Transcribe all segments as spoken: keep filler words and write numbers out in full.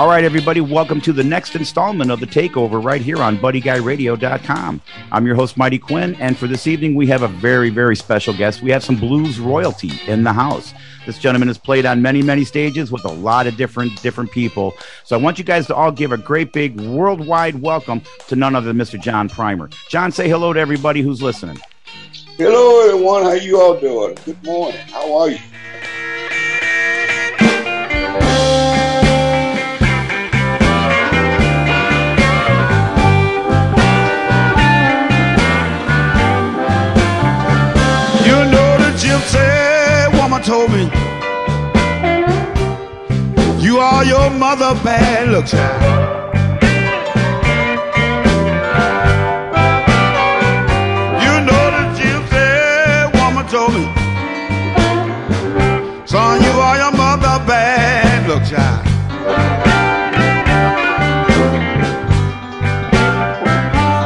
All right, everybody, welcome to the next installment of The Takeover right here on Buddy Guy Radio dot com. I'm your host, Mighty Quinn, and for this evening, we have a very, very special guest. We have some blues royalty in the house. This gentleman has played on many, many stages with a lot of different, different people. So I want you guys to all give a great big worldwide welcome to none other than Mister John Primer. John, say hello to everybody who's listening. Hello, everyone. How you all doing? Good morning. How are you? Told me you are your mother bad luck child. You know the gypsy woman told me, son, you are your mother bad luck child.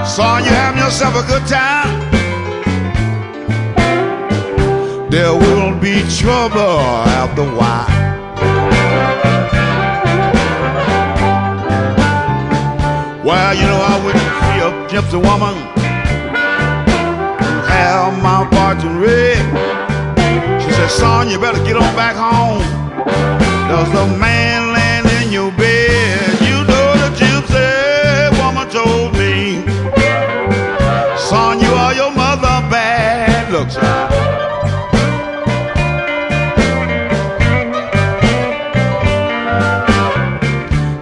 Son, you have yourself a good time. There will be trouble after a while. Well, you know, I wouldn't see a gypsy woman have my fortune read. She said, son, you better get on back home. There's a man laying in your bed. You know the gypsy woman told me, son, you are your mother bad luck child.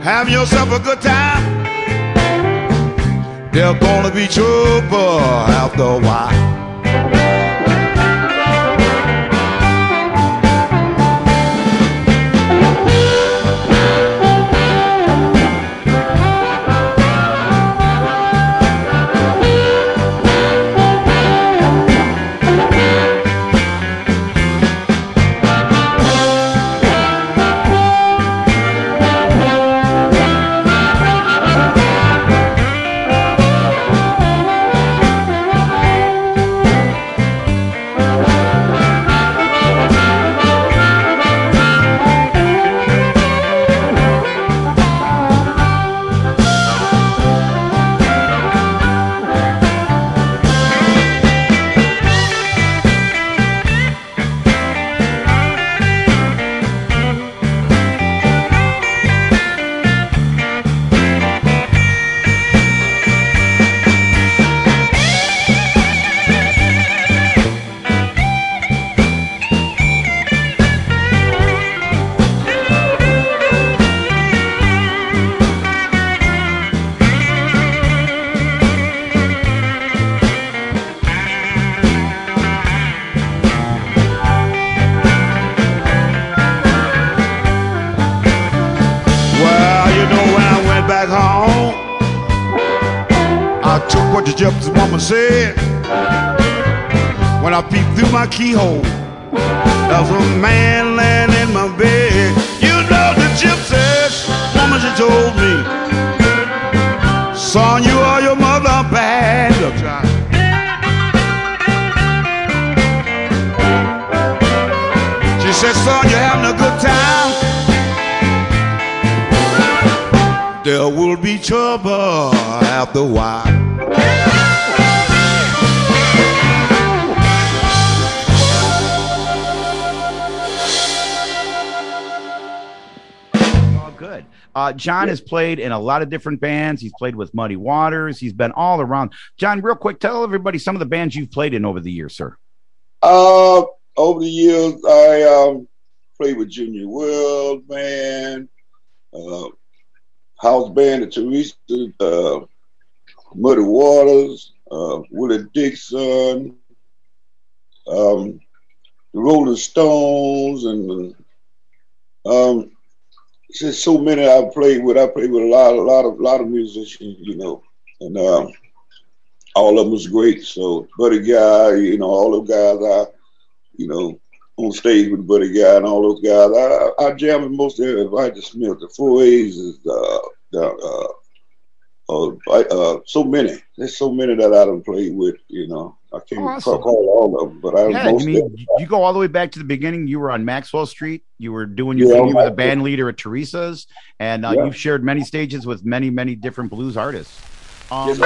Have yourself a good time. There's gonna be trouble after a while. Said, when I peeped through my keyhole, there was a man laying in my bed. You know the gypsy woman, she told me, son, you are your mother bad luck child. She said, son, you're having a good time. There will be trouble after a while. Uh, John has played in a lot of different bands. He's played with Muddy Waters. He's been all around. John, real quick, tell everybody some of the bands you've played in over the years, sir. Uh, over the years, I um, played with Junior Wells band, uh, house band of Teresa, uh, Muddy Waters, uh, Willie Dixon, um, the Rolling Stones, and um. Just so many I've played with. I played with a lot, a lot of, lot of musicians, you know, and um, all of them was great. So Buddy Guy, you know, all those guys, I, you know, on stage with Buddy Guy and all those guys, I, I jam with most of everybody. Smith, the four A's, is uh, uh, uh, uh, uh, so many. There's so many that I done played with, you know, I can't awesome. fuck all of them, but I was yeah, most I mean, did you go all the way back to the beginning. You were on Maxwell Street. You were doing your yeah, thing. You were the band leader at Theresa's, and uh, yeah. you've shared many stages with many, many different blues artists. Um, yes,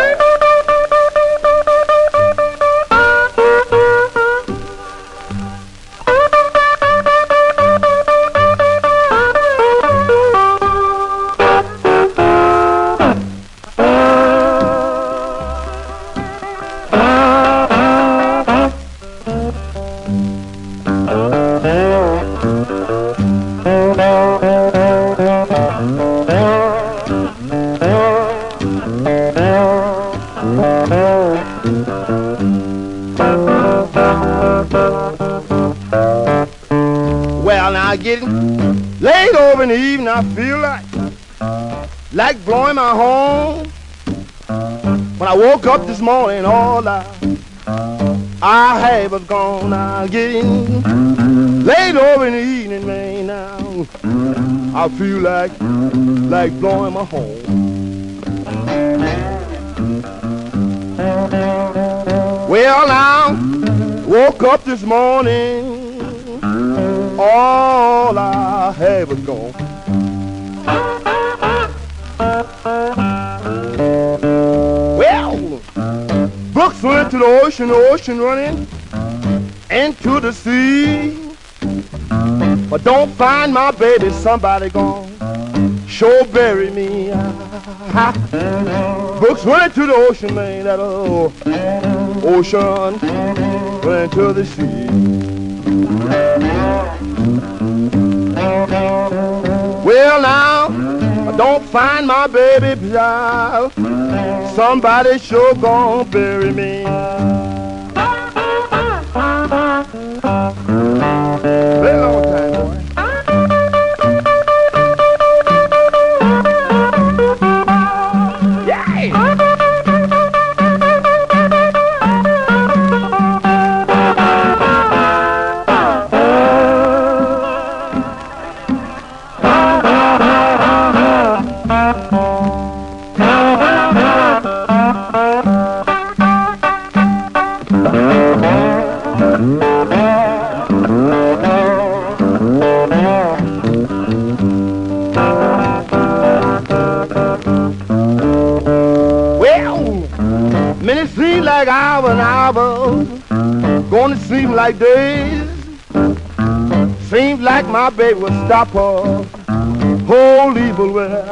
I feel like, like blowing my horn. When I woke up this morning, all I, I had was gone. I'm getting late over in the evening, man. Now I feel like, like blowing my horn. Well, now woke up this morning, all I had was gone. Well, Brooks went to the ocean, the ocean running into the sea. But don't find my baby, somebody gone, sure bury me. Brooks went to the ocean, man, that old ocean went to the sea. Well now, I don't find my baby child, somebody sure gon' bury me. Play long time, boy. Gonna seem like days, seems like my baby will stop her whole evil way.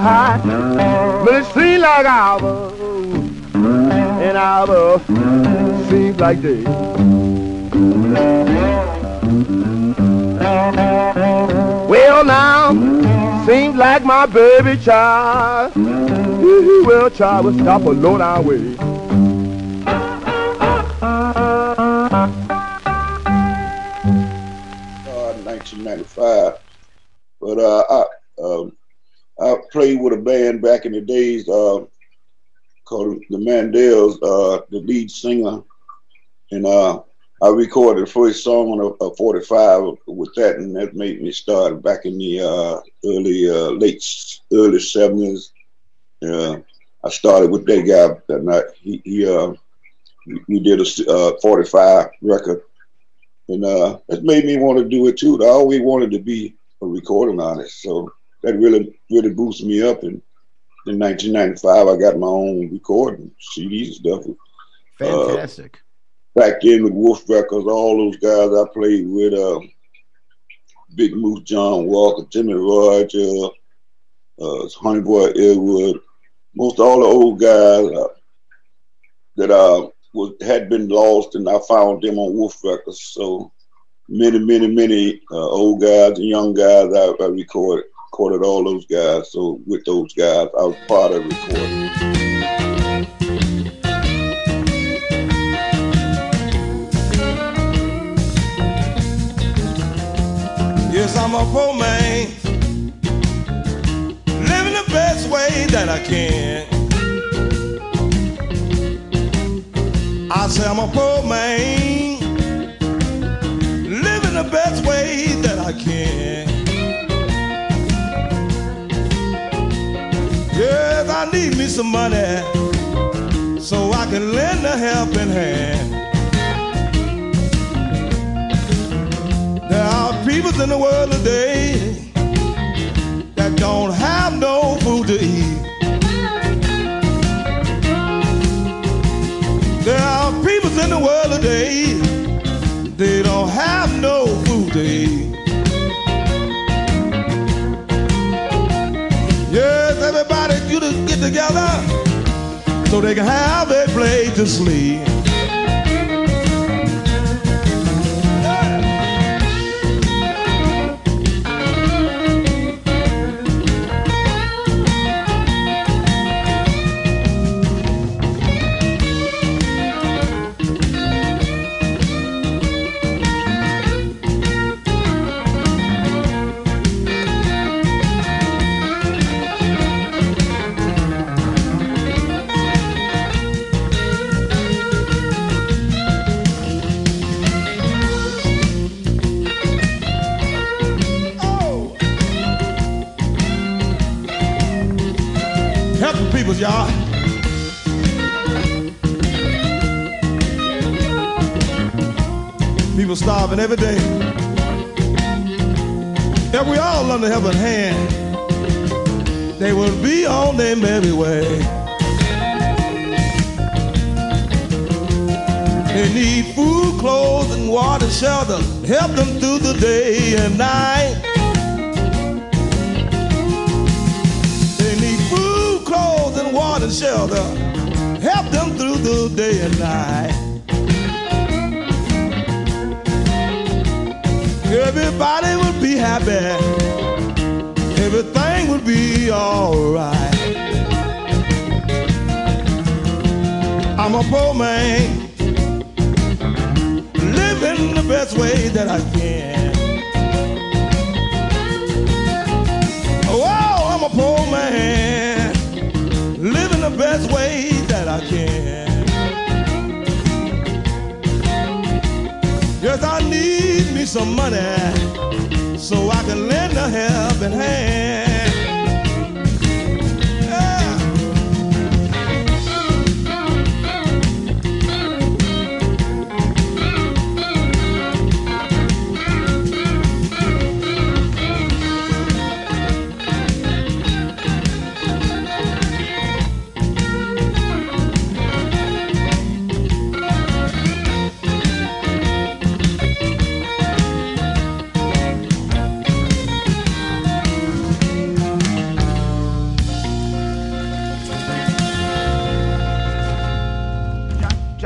But it seems like hours and hours, seems like days. Well now, seems like my baby child, well child will stop her low down way. nineteen ninety-five, but uh, I, um, I played with a band back in the days uh, called the Mandels, uh, the lead singer, and uh, I recorded the first song on a, a forty-five with that, and that made me start back in the uh, early, uh, late, early seventies. Uh, I started with that guy that night. He, he uh, we did a uh, forty-five record. And uh, it made me want to do it too. I always wanted to be a recording artist, so that really, really boosted me up. And in nineteen ninety-five, I got my own recording C Ds and stuff. Fantastic. Uh, back then with Wolf Records, all those guys I played with, uh, Big Moose John Walker, Jimmy Rogers, uh, Honey Boy Edwards, most all the old guys uh, that I. Was, had been lost, and I found them on Wolf Records. So many, many, many uh, old guys and young guys, I, I recorded, recorded all those guys. So with those guys, I was part of recording. Yes, I'm a poor man, living the best way that I can. I say I'm a poor man, living the best way that I can. Yes, I need me some money so I can lend a helping hand. There are people in the world today that don't have no food to eat. There are people in the world today, they don't have no food to eat. Yes, everybody do to get together so they can have a place to sleep. Y'all. People starving every day. If we all lend a helping hand, they will be on their merry way. They need food, clothes, and water, shelter. Help them through the day and night. And shelter, help them through the day and night. Everybody would be happy, everything would be alright. I'm a poor man, living the best way that I can. Oh, I'm a poor man, living the best way that I can. Yes, I need me some money so I can lend a helping hand.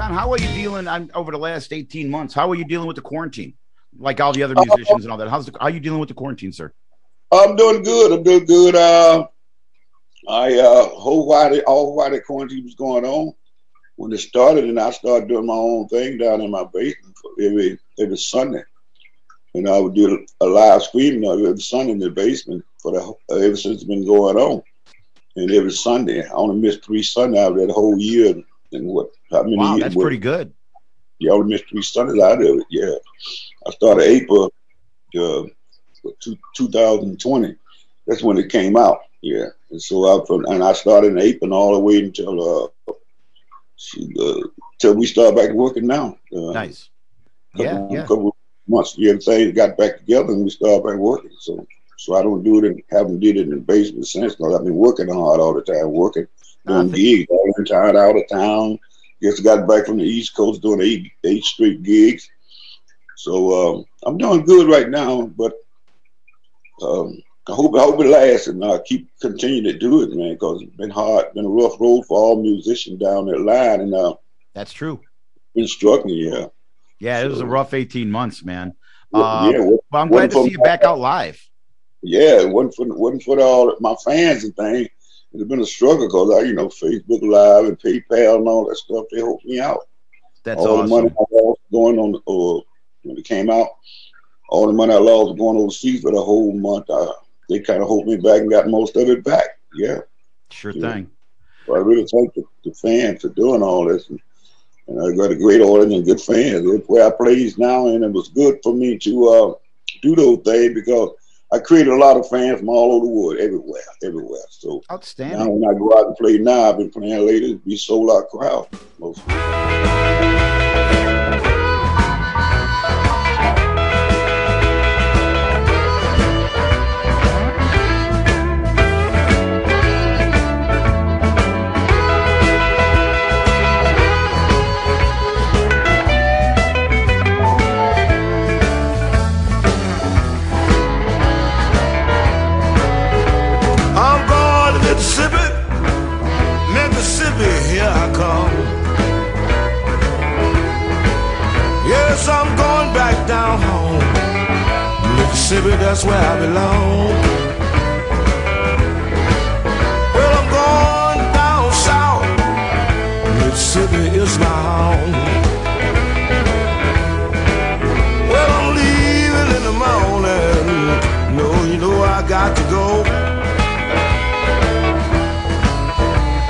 How are you dealing I'm, over the last eighteen months? How are you dealing with the quarantine? Like all the other musicians uh, and all that. How's the, how are you dealing with the quarantine, sir? I'm doing good. I'm doing good. Uh, I uh, whole while the, all while the quarantine was going on, when it started, and I started doing my own thing down in my basement every every Sunday, and I would do a live streaming every Sunday in the basement for the ever since it's been going on, and every Sunday I only missed three Sundays out of that whole year. And what? How many wow, years that's worth? Pretty good. Yeah, I only missed three Sundays out of it. Yeah, I started April, uh, two, two thousand twenty. That's when it came out. Yeah, and so I from, and I started in April all the way until uh, uh till we start back working now. Uh, nice. Couple, yeah, yeah. Couple months, you know what I'm saying? Got back together and we started back working. So, so I don't do it and haven't did it in the basement since. Cause I've been working hard all the time, working. Doing gigs, all the time, out of town. Just got back from the East Coast doing eight eight straight gigs. So um, I'm doing good right now, but um, I hope I hope it lasts, and I keep continuing to do it, man, because it's been hard, been a rough road for all musicians down that line, and uh, that's true. Been struggling, yeah. Yeah, it so, was a rough eighteen months, man. Uh, yeah, well, I'm glad to see you back out live. Yeah, it wasn't for wasn't for all my fans and things. It's been a struggle because, you know, Facebook Live and PayPal and all that stuff, they helped me out. That's all awesome. The money I lost going on, uh, when it came out, all the money I lost going overseas for the whole month, I, they kind of helped me back and got most of it back. Yeah. Sure yeah. thing. So I really thank the, the fans for doing all this. And, and I got a great audience and good fans. That's where I plays now, and it was good for me to uh, do those things because I created a lot of fans from all over the world, everywhere, everywhere. So outstanding. Now when I go out and play now, I've been playing later, it'd be sold out crowd mostly. I'm going back down home, Mississippi, that's where I belong. Well, I'm going down south, Mississippi is my home. Well, I'm leaving in the morning, no, you know I got to go.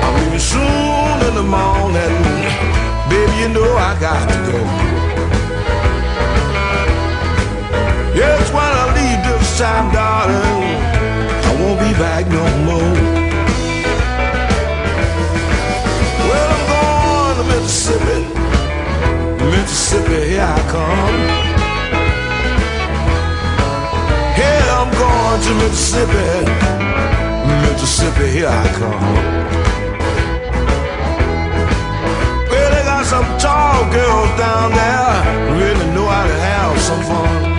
I'm leaving soon in the morning, baby, you know I got to go. Yes, when I leave this time, darling, I won't be back no more. Well, I'm going to Mississippi, Mississippi, here I come. Here I'm going to Mississippi, Mississippi, here I come. Well, they got some tall girls down there, really know how to have some fun.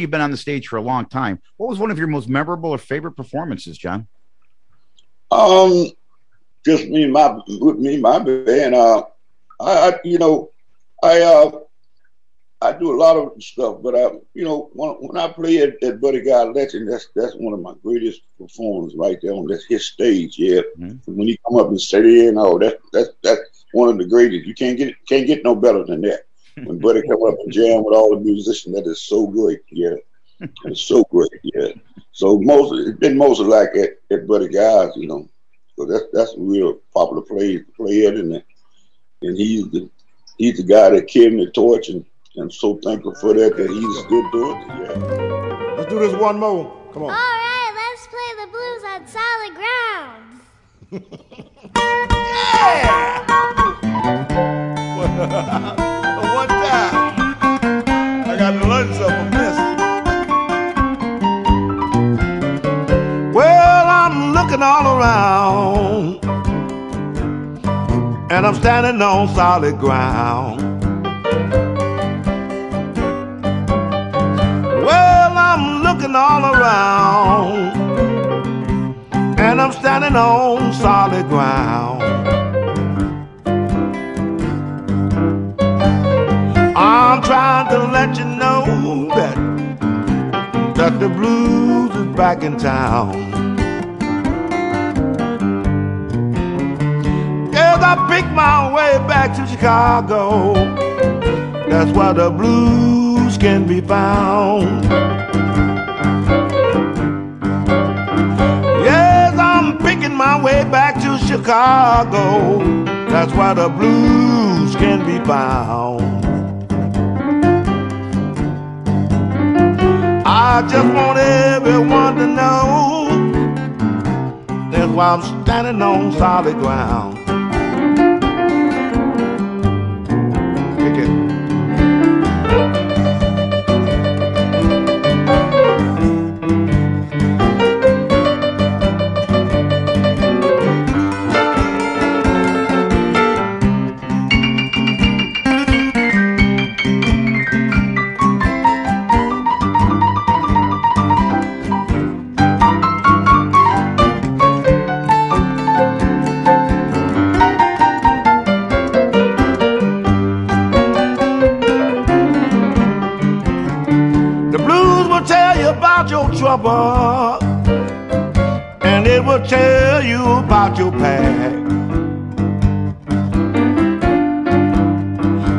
You've been on the stage for a long time. What was one of your most memorable or favorite performances, John? Um, just me and my with me and my band. Uh, I, I you know, I uh, I do a lot of stuff, but I, you know, when, when I play at, at Buddy Guy Legend, that's that's one of my greatest performers right there on this, his stage. Yeah, mm-hmm. When he come up and say, "Yeah, no, that that's that's one of the greatest. You can't get can't get no better than that." When Buddy come up and jam with all the musicians, that is so great. Yeah, it's so great. Yeah, so most it's been mostly like at, at Buddy Guy's, you know. So that's that's a real popular play play at, and and he's the he's the guy that carried the torch, and I'm so thankful for that, that he's still doing it. Yeah. Let's do this one more. Come on. All right, let's play the blues on solid ground. Yeah! One time. I got to learn something from this. Well, I'm looking all around, and I'm standing on solid ground. Well, I'm looking all around, and I'm standing on solid ground. I'm trying to let you know that, that the blues is back in town. I picked my way back to Chicago. That's where the blues can be found. Yes, I'm picking my way back to Chicago. That's where the blues can be found. I just want everyone to know that's why I'm standing on solid ground. And it will tell you about your past.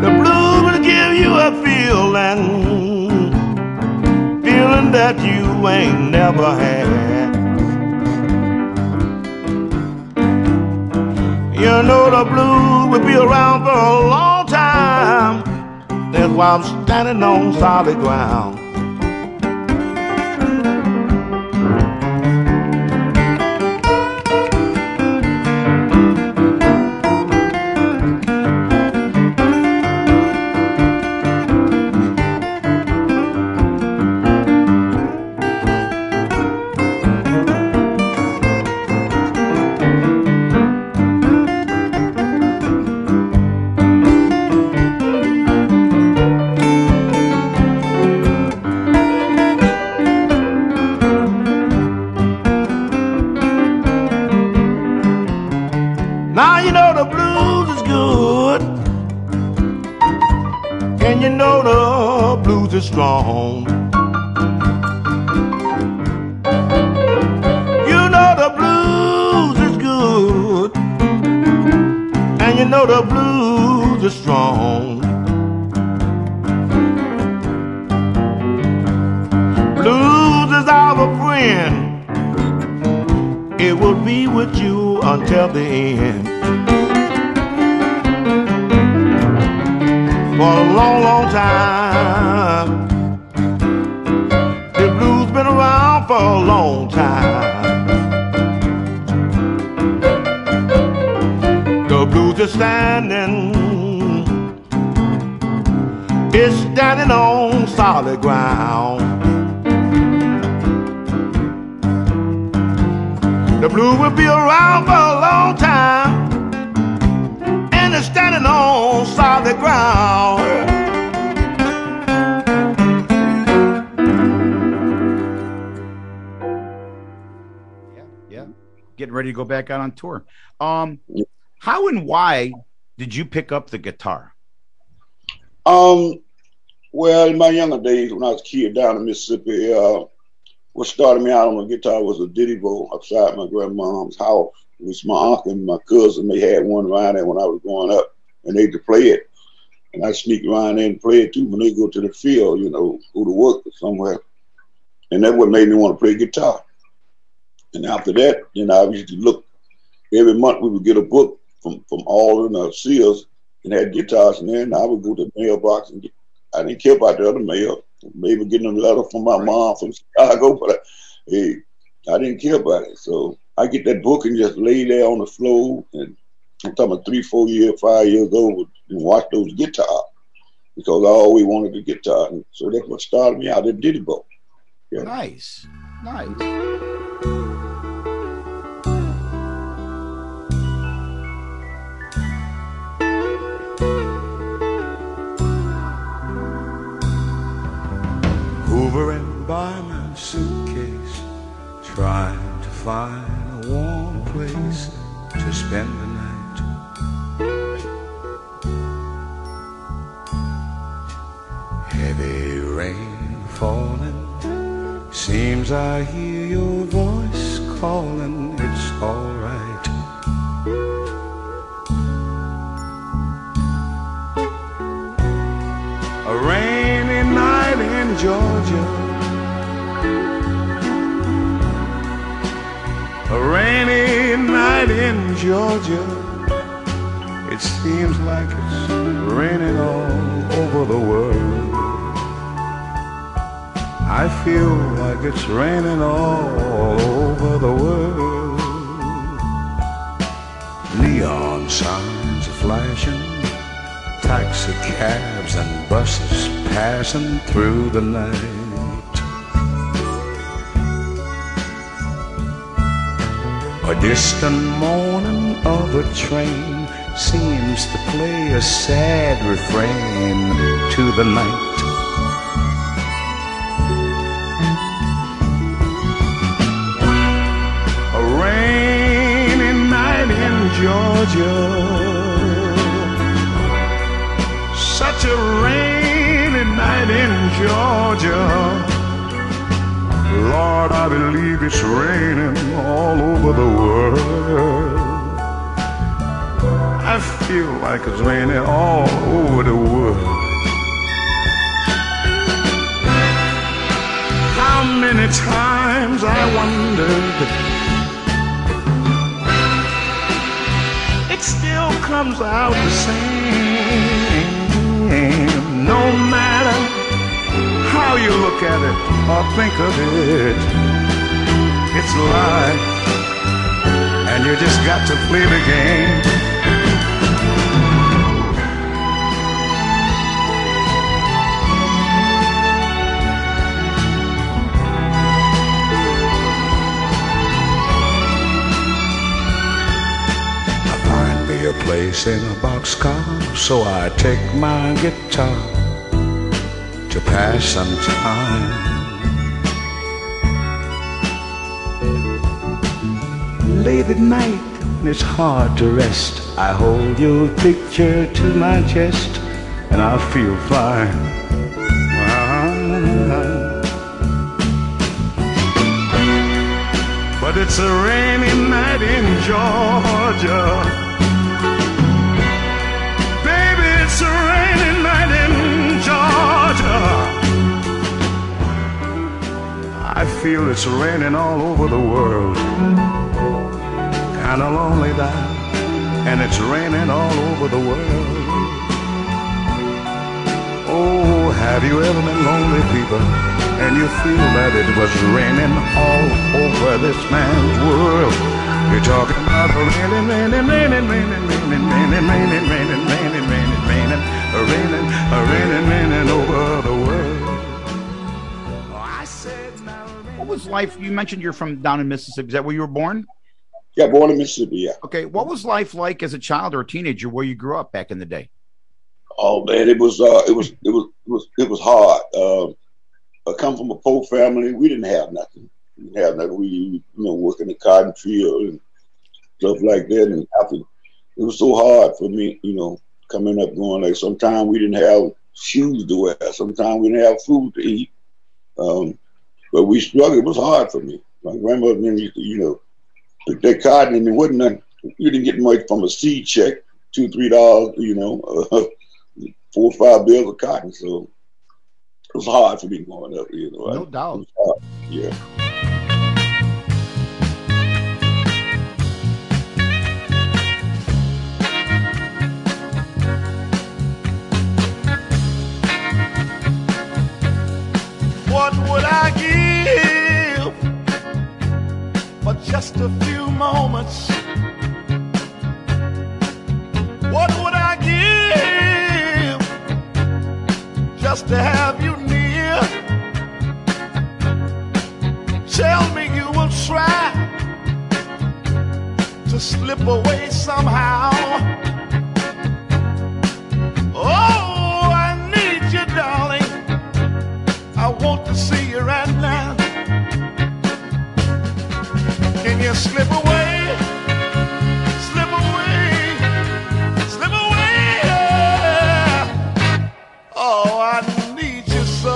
The blues will give you a feeling, feeling that you ain't never had. You know the blues will be around for a long time. That's why I'm standing on solid ground. Strong. You know the blues is good, and you know the blues is strong. Blues is our friend. It will be with you until the end. For a long, long time. The blues been around for a long time. The blues is standing. It's standing on solid ground. The blues will be around for a long time. Standing on solid ground. Yeah, yeah. Getting ready to go back out on tour. Um, how and why did you pick up the guitar? Um, Well, in my younger days, when I was a kid down in Mississippi, uh, what started me out on the guitar was a ditty bowl outside my grandma's house, which my uncle and my cousin, they had one around there when I was growing up, and they would play it. And I'd sneak around there and play it, too, when they go to the field, you know, go to work or somewhere. And that's what made me want to play guitar. And after that, you know, I used to look. Every month we would get a book from, from Alden or Sears and had guitars in there, and I would go to the mailbox and get, I didn't care about the other mail. Maybe getting a letter from my mom from Chicago, but I, hey, I didn't care about it. So I get that book and just lay there on the floor, and I'm talking about three, four years, five years old, and watch those guitars because I always wanted the guitar. And so that's what started me out at Diddy Bowl. Yeah. Nice, nice. Hoovering by my suitcase, trying to find a warm place to spend the night. Heavy rain falling, seems I hear your voice calling, it's all right. A rainy night in Georgia, a rainy night in Georgia, it seems like it's raining all over the world. I feel like it's raining all over the world. Neon signs are flashing, taxi cabs and buses passing through the night. A distant moaning of a train seems to play a sad refrain to the night. A rainy night in Georgia, such a rainy night in Georgia. Lord, I believe it's raining all over the world. I feel like it's raining all over the world. How many times I wondered, it still comes out the same. No matter how you look at it or think of it, it's life, and you just got to play the game. I find me a place in a boxcar, so I take my guitar to pass some time. Late at night, and it's hard to rest, I hold your picture to my chest, and I feel fine. Ah. But it's a rainy night in Georgia. Baby, it's a rainy night in Georgia. I feel it's raining all over the world. Kinda lonely now, and it's raining all over the world. Oh, have you ever been lonely, people, and you feel that it was raining all over this man's world? You're talking about raining, raining, raining, raining, raining, raining, raining, raining, raining, raining, raining, raining, raining, raining over the world. What was life? You mentioned you're from down in Mississippi. Is that where you were born? Yeah, born in Mississippi, yeah. Okay, what was life like as a child or a teenager where you grew up back in the day? Oh man, it was uh, it was it was it was it was hard. Uh, I come from a poor family. We didn't have nothing. We didn't have nothing. We you know work in the cotton field and stuff like that. And after, it was so hard for me, you know, coming up going like. Sometimes we didn't have shoes to wear. Sometimes we didn't have food to eat. Um, but we struggled. It was hard for me. My grandmother used to, you know, pick that cotton, and it wasn't nothing. You didn't get much from a seed check, two, three dollars, you know, uh, four or five bales of cotton. So it was hard for me growing up, you know. No I, doubt. It was hard. Yeah. What would I give for just a few moments? What would I give just to have you near? Tell me you will try to slip away somehow. Oh, I need you, darling. I want to see you right now. Can you slip away? Oh, I need you so.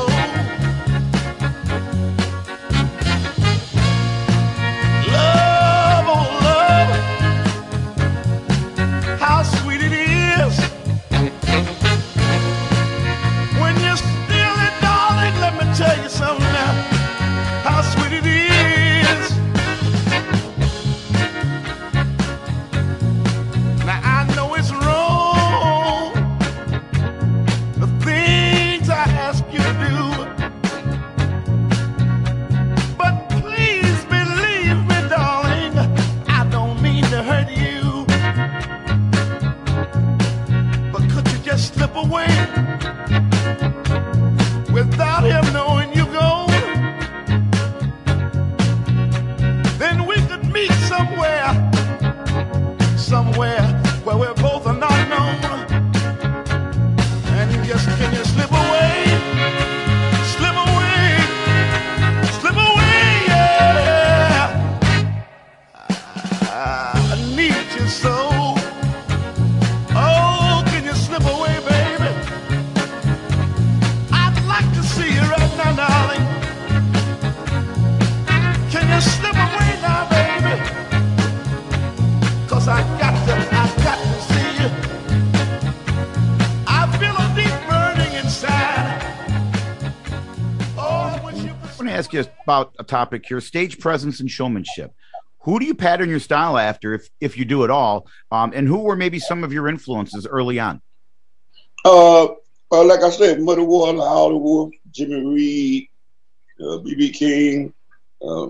Love, oh love, how sweet it is when you're still it, darling. Let me tell you something now, how sweet it is. Now I know it's wrong, without him knowing you gone. Then we could meet somewhere, somewhere where we both are not known. And you just can you slip away, slip away, slip away, yeah. I, I need you so. Slip away now, baby, 'cause I got to, I got to see you. I feel a deep burning inside. Oh, I wish you... I want to ask you about a topic here: stage presence and showmanship. Who do you pattern your style after, if if you do at all? Um, and who were maybe some of your influences early on? Uh, uh like I said, Muddy Waters, Howlin' Wolf, Jimmy Reed, B B. Uh, King. Uh,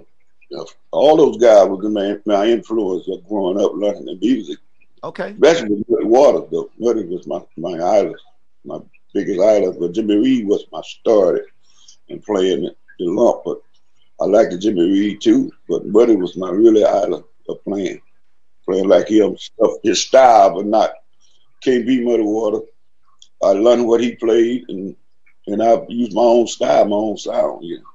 All those guys were my, my influence of growing up learning the music. Okay. Especially Muddy Waters, though. Muddy was my, my idol, my biggest idol. But Jimmy Reed was my starter in playing the, the lump. But I liked Jimmy Reed too. But Muddy was my really idol of playing. Playing like him, his style, but not, can't be Muddy Waters. I learned what he played, and and I used my own style, my own sound, you know.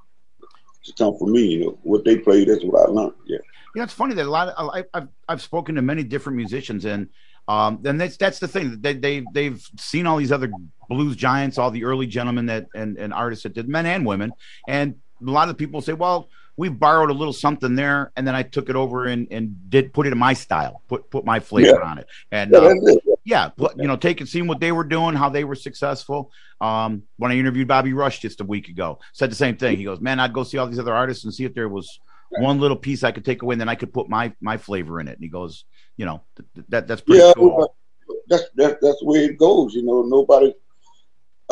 To come for me, you know, what they play, that's what I learned. Yeah, you know, it's funny that a lot of I, I've I've spoken to many different musicians, and um, and that's that's the thing, they they they've seen all these other blues giants, all the early gentlemen that and and artists that did, men and women, and a lot of people say, well, we borrowed a little something there, and then I took it over and and did put it in my style, put put my flavor yeah. on it, and. Yeah, um, Yeah, you know, taking seeing what they were doing, how they were successful. Um, when I interviewed Bobby Rush just a week ago, said the same thing. He goes, "Man, I'd go see all these other artists and see if there was one little piece I could take away, and then I could put my my flavor in it." And he goes, "You know, th that that's pretty yeah, cool." That's that, that's the way it goes. You know, nobody.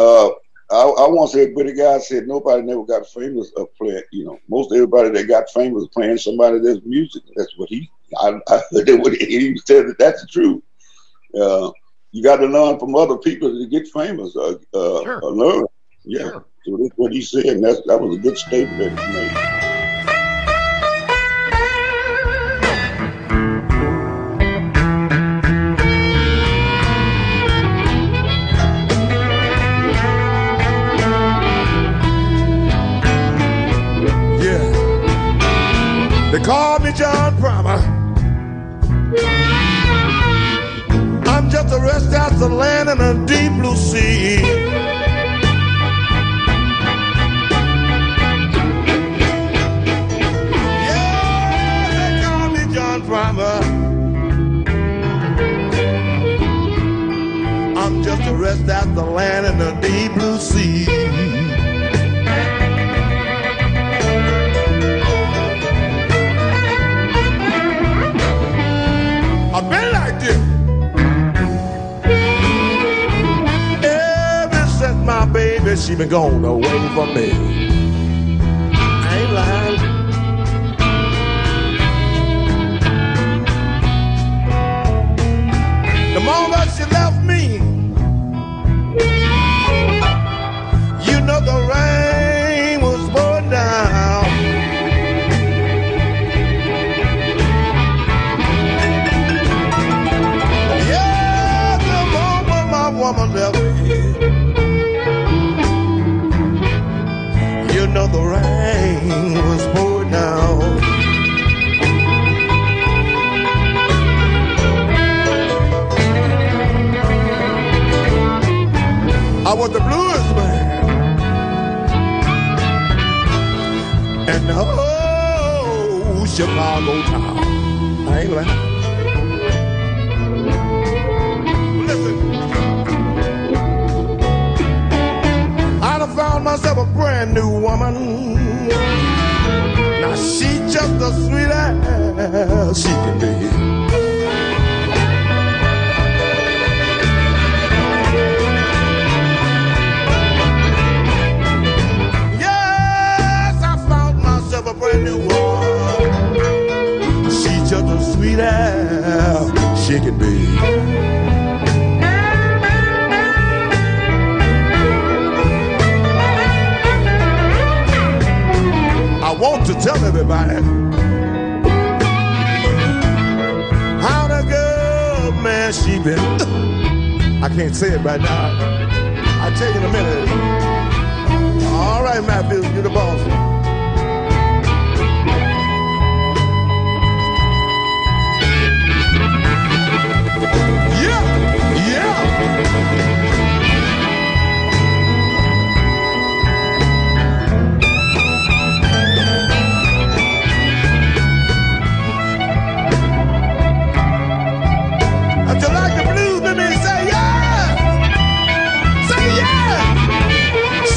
Uh, I I won't say, but the guy said nobody never got famous of playing. You know, most everybody that got famous playing somebody that's music. That's what he. I, I that what he said. That that's the truth. Uh, you got to learn from other people to get famous. Uh, uh, sure. uh, learn, yeah. Sure. So that's what he said, and that's, that was a good statement that he made. Yeah, they call me John Primer. I'm just a rest out the land in a deep blue sea. never seen. I've been like this ever since my baby, she been gone away from me. I ain't lying. The moment she left me, you know the rain was pouring down. Yeah, the moment my woman left me, you know the rain was pouring down. I was the blues man in the whole Chicago town. I ain't lying. Listen, I done found myself a brand new woman. Now she just a sweet ass she can be. She's just a sweet ass she can be. I want to tell everybody how the good man she been. I can't say it right now. I'll take it in a minute. All right, Matthew, you're the boss. Say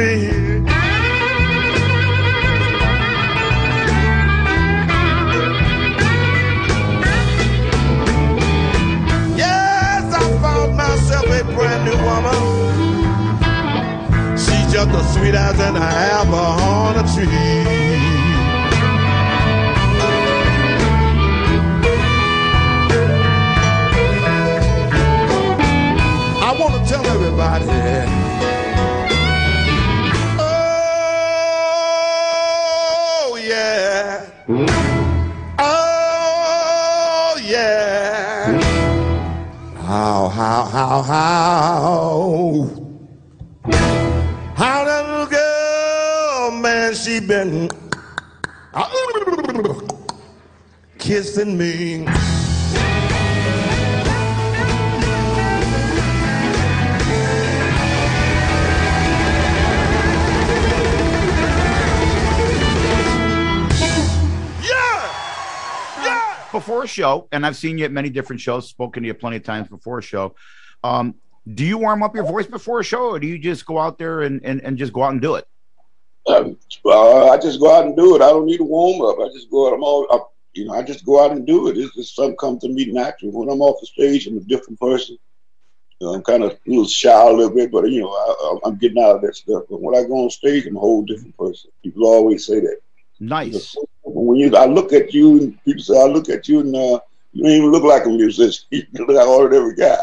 me. Yes, I found myself a brand new woman. She's just as sweet as an apple on a tree. Tell everybody, oh yeah, oh yeah, how, how, how, how, how that little girl, man, she been kissing me. Before a show, and I've seen you at many different shows, spoken to you plenty of times before a show, um, do you warm up your voice before a show, or do you just go out there and, and, and just go out and do it? Um, uh, I just go out and do it. I don't need a warm up. I just go out. I'm all, I, you know, I just go out and do it. It's just something comes to me naturally. When I'm off the stage, I'm a different person. You know, I'm kind of a little shy a little bit, but you know, I, I'm getting out of that stuff. But when I go on stage, I'm a whole different person. People always say that. Nice. When you, I look at you, and people say, I look at you, and uh, you don't even look like a musician. You look like an ordinary guy.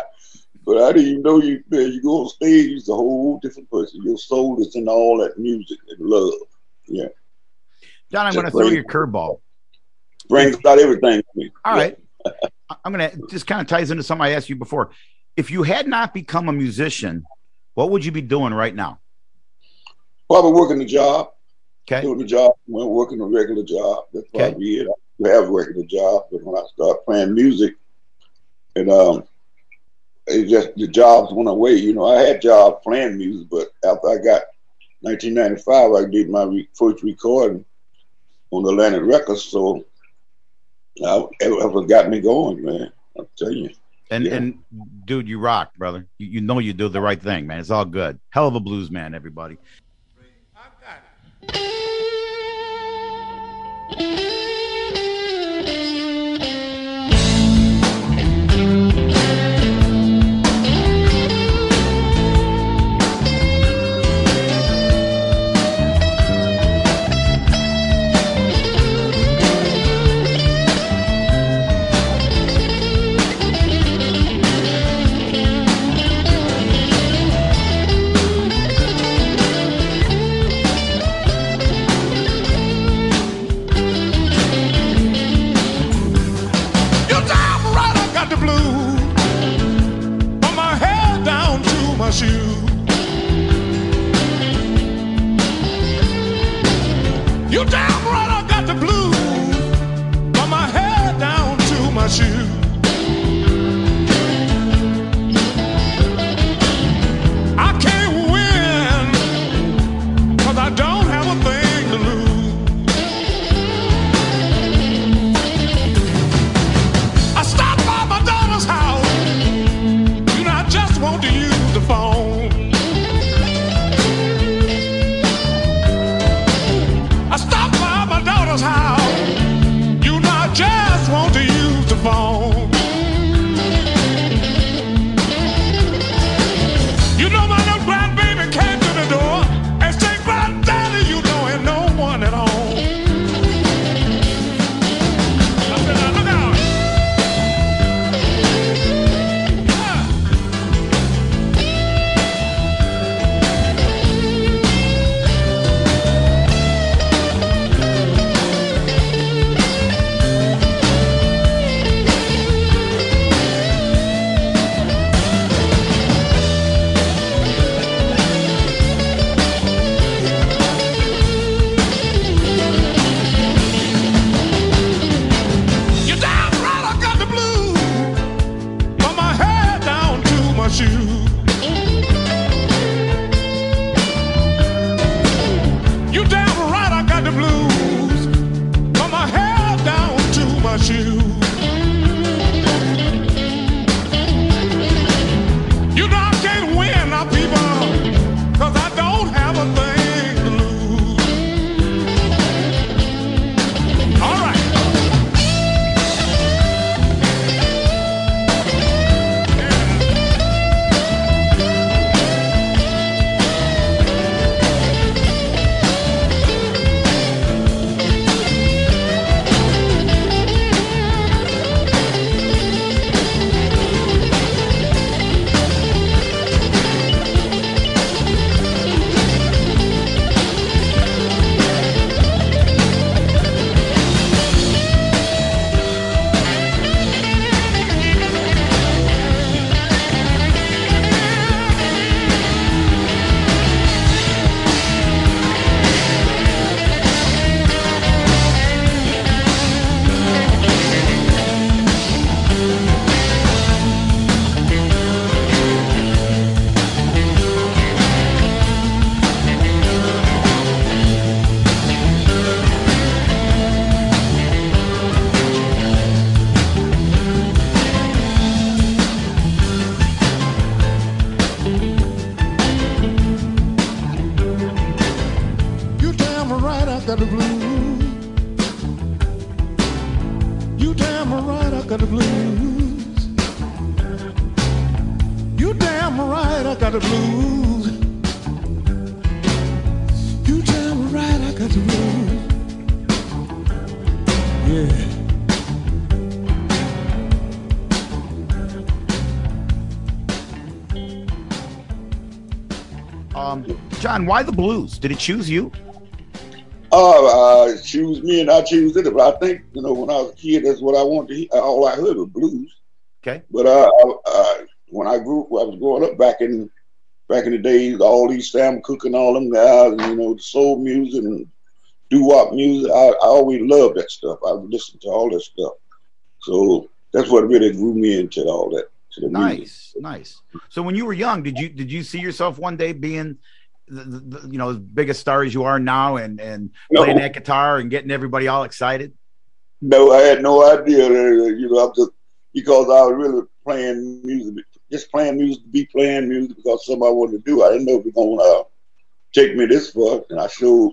But I didn't even know you, man, you go on stage, you're a whole different person. Your soul is in all that music and love. Yeah. Don, I'm going to throw your curveball. Brings out everything to me. All right. I'm going to, just kind of ties into something I asked you before. If you had not become a musician, what would you be doing right now? Probably working the job. Okay. Doing the job, working a regular job. That's okay. Probably it. I have a regular job, but when I start playing music, and um, it just the jobs went away. You know, I had jobs playing music, but after I got nineteen ninety-five, I did my re first recording on the Atlantic Records, so I, it got me going, man. I'm telling you. And yeah. and dude, you rock, brother. You you know you do the right thing, man. It's all good. Hell of a blues man, everybody. I've got it. You know I can't win now, people, 'cause I don't have a thing. right, I got the blues. You tell me right, I got the blues. Yeah. Um, John, why the blues? Did it choose you? Oh, uh, it choose me, and I choose it. But I think, you know, when I was a kid, that's what I wanted to hear. All I heard was blues. Okay. But uh, I, I, when I grew, I was growing up back in back in the days, all these Sam Cooke and all them guys, and, you know, soul music and doo-wop music. I, I always loved that stuff. I listened to all that stuff. So that's what really drew me into all that. To the nice, music. Nice. So when you were young, did you did you see yourself one day being The, the, you know, as big a star as you are now, and and no. playing that guitar and getting everybody all excited? No, I had no idea. You know, I'm just, because I was really playing music, just playing music to be playing music because somebody wanted to do. I didn't know it was going to uh, take me this far, and I sure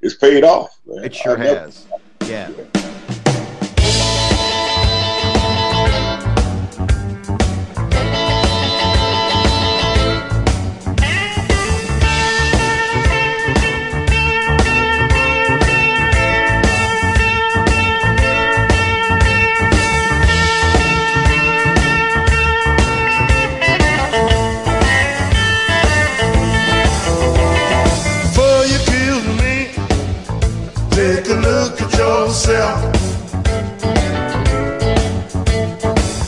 it's paid off. Man. It sure I has. Never, yeah. yeah. Yourself.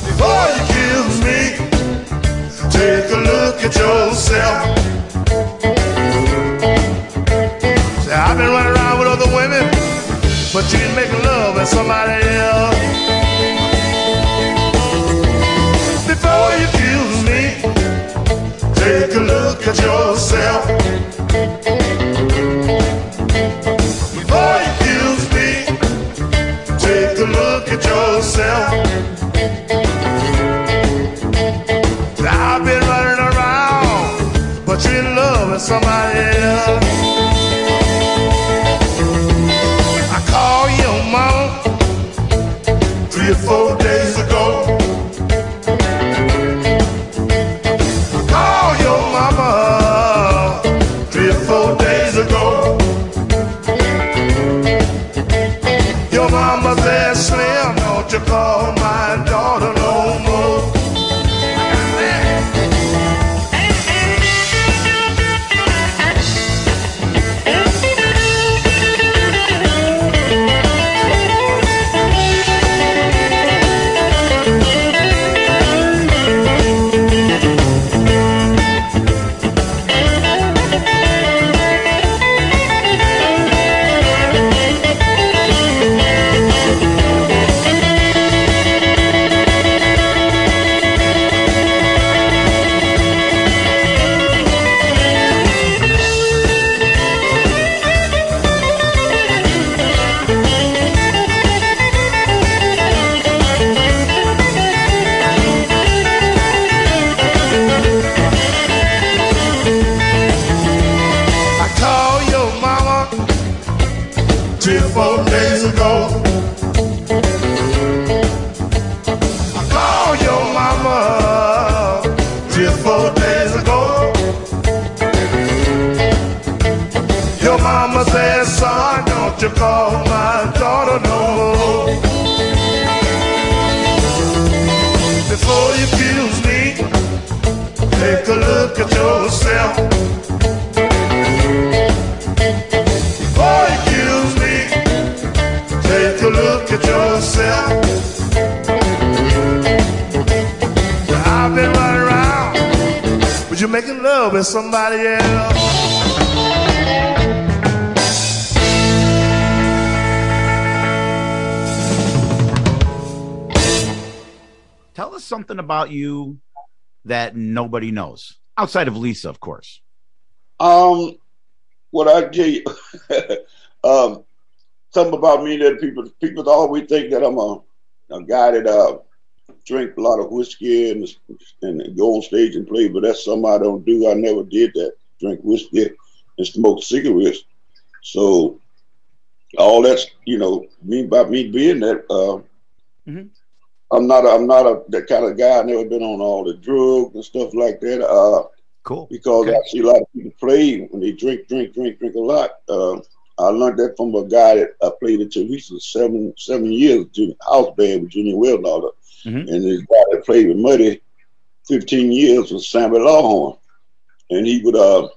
Before you kill me, take a look at yourself. See, I've been running around with other women, but you ain't making love at somebody else. Before you kill me, take a look at yourself. Before you take a look at yourself. I've been running around, but you're in love with somebody else. I called your mom three or four days ago. I called your mama three or four days ago. Slim, don't you call my daughter no more. Somebody else. Tell us something about you that nobody knows outside of Lisa, of course. Um, what I tell you, um, something about me that people people always think that I'm a, a guy that uh drink a lot of whiskey and, and go on stage and play, but that's something I don't do. I never did that, drink whiskey and smoke cigarettes. So all that's, you know, me by me being that, uh, mm-hmm. I'm not a, I'm not a, that kind of guy. I've never been on all the drugs and stuff like that. Uh, Cool. Because okay. I see a lot of people play when they drink, drink, drink, drink a lot. Uh, I learned that from a guy that I played until recently, seven seven years, house band with Junior Wells and all that. Mm-hmm. And this guy that played with Muddy fifteen years was Sammy Lawhorn. And he would uh,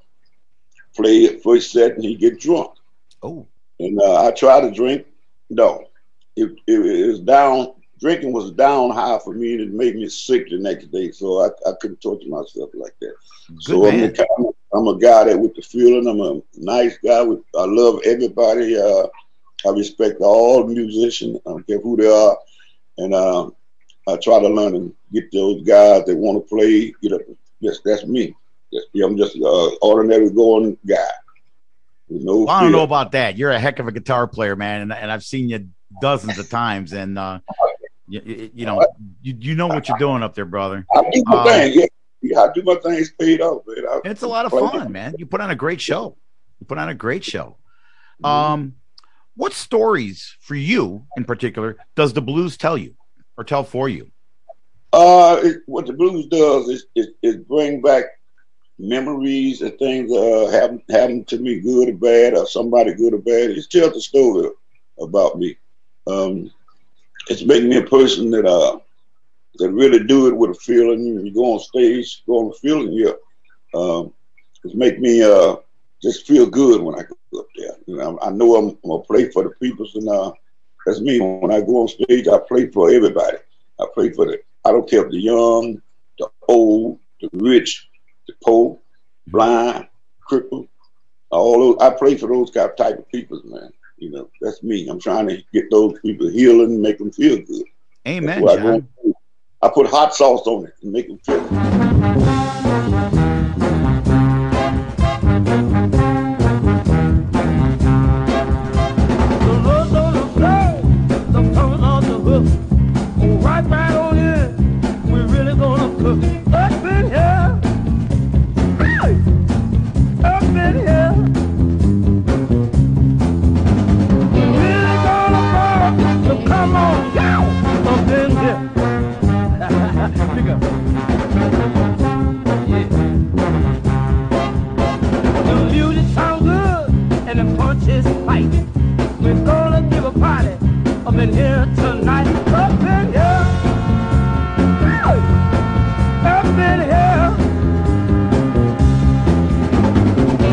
play it first set and he'd get drunk. Oh. And uh, I tried to drink. No. It, it, it was down. Drinking was down high for me, and it made me sick the next day, so I, I couldn't torture myself like that. Good so I'm a, kind of, I'm a guy that with the feeling. I'm a nice guy. With, I love everybody. Uh, I respect all musicians. I don't care who they are. And uh, I try to learn and get those guys that want to play. Get up. Yes, that's me. That's, yeah, I'm just an uh, ordinary going guy. No well, I don't know about that. You're a heck of a guitar player, man, and, and I've seen you dozens of times. And uh, You, you know, you, you know what you're doing up there, brother. I do my um, thing. Yeah, I do my things paid off, man. I, it's a lot of fun, man. You put on a great show. You put on a great show. Um, what stories for you in particular does the blues tell you or tell for you? Uh, it, what the blues does is it, it bring back memories and things uh happened happened to me, good or bad, or somebody good or bad. It tells the story about me. Um. It's making me a person that uh that really do it with a feeling. You go on stage, go on the feeling. Yeah, um, it's make me uh just feel good when I go up there. You know, I know I'm, I'm gonna play for the people, and uh, that's me. When I go on stage, I play for everybody. I play for the. I don't care if the young, the old, the rich, the poor, blind, crippled, all those. I play for those kind of type of people, man. You know, that's me. I'm trying to get those people healing and make them feel good. Amen, John. I, I put hot sauce on it and make them feel good. Right back on in. We're really gonna cook up in here. Up in here. Come on, down, up in here. Pick up. Yeah. The music sounds good and the punch is fighting. We're gonna give a party up in here tonight. Up in here. Up in here.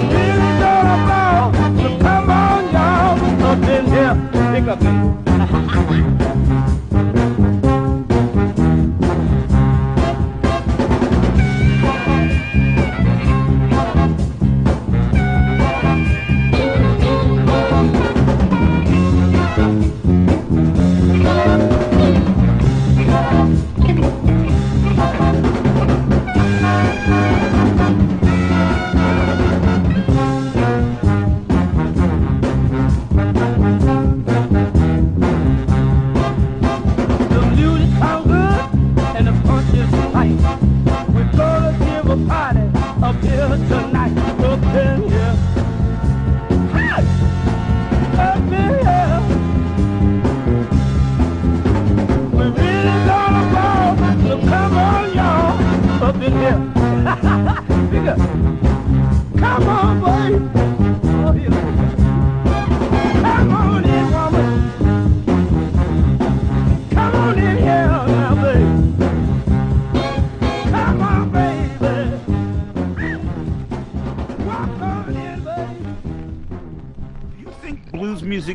We're gonna ball. So come on, y'all. Up in here. Pick up, man.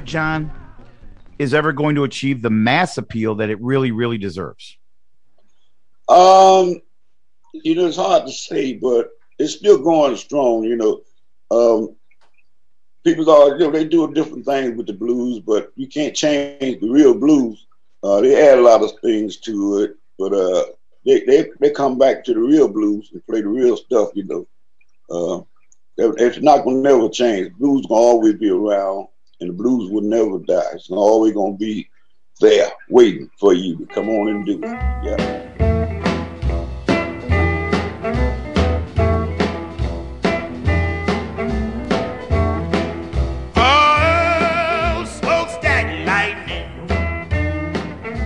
John, is ever going to achieve the mass appeal that it really, really deserves? Um, you know, it's hard to say, but it's still going strong, you know. Um, people are, you know, they do different things with the blues, but you can't change the real blues. Uh, they add a lot of things to it, but uh, they, they, they come back to the real blues and play the real stuff, you know. Uh, it's not going to never change. Blues going to always be around. And the blues will never die. It's always going to be there waiting for you to come on and do it. Yeah.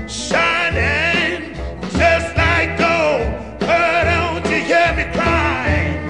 Shine, just like gold. But don't you hear me crying?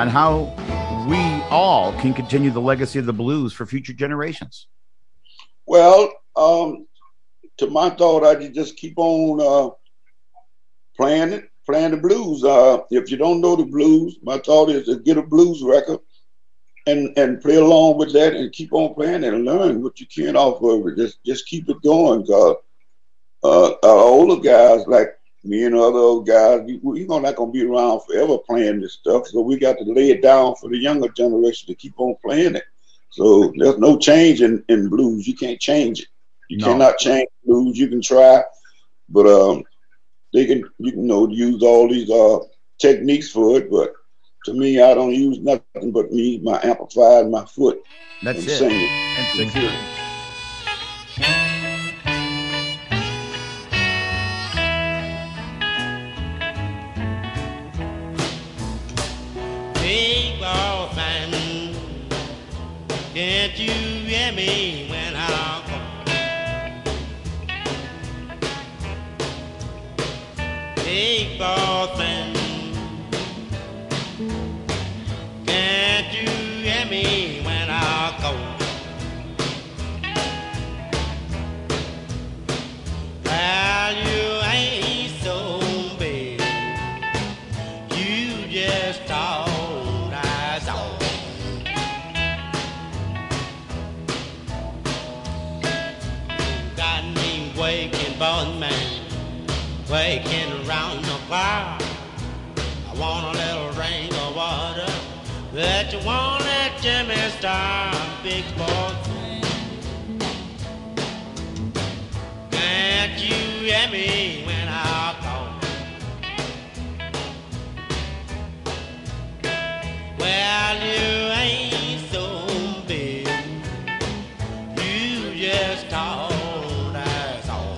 on how we all can continue the legacy of the blues for future generations? Well, um, to my thought, I could just keep on uh, playing it, playing the blues. Uh, if you don't know the blues, my thought is to get a blues record and and play along with that and keep on playing it and learn what you can off of it. Just, just keep it going. Cause, uh, our older guys like me and other old guys, we, we're not going to be around forever playing this stuff, so we got to lay it down for the younger generation to keep on playing it. So there's no change in, in blues. You can't change it. You no. cannot change blues. You can try, but um, they can you can, you know, use all these uh, techniques for it, but to me, I don't use nothing but me, my amplifier, and my foot. That's and it. Sing it. And sing it. Big ball fan, can't you hear me when I call? Big ball fan. Can't you hear me when I go? Well, you ain't so big. You just told us all. Got me waking, bone man, waking around the fire. I want a little rain or water. That you won't let Jimmy stop, big boy. Can't you hear me when I call? Well, you ain't so big. You just told us all.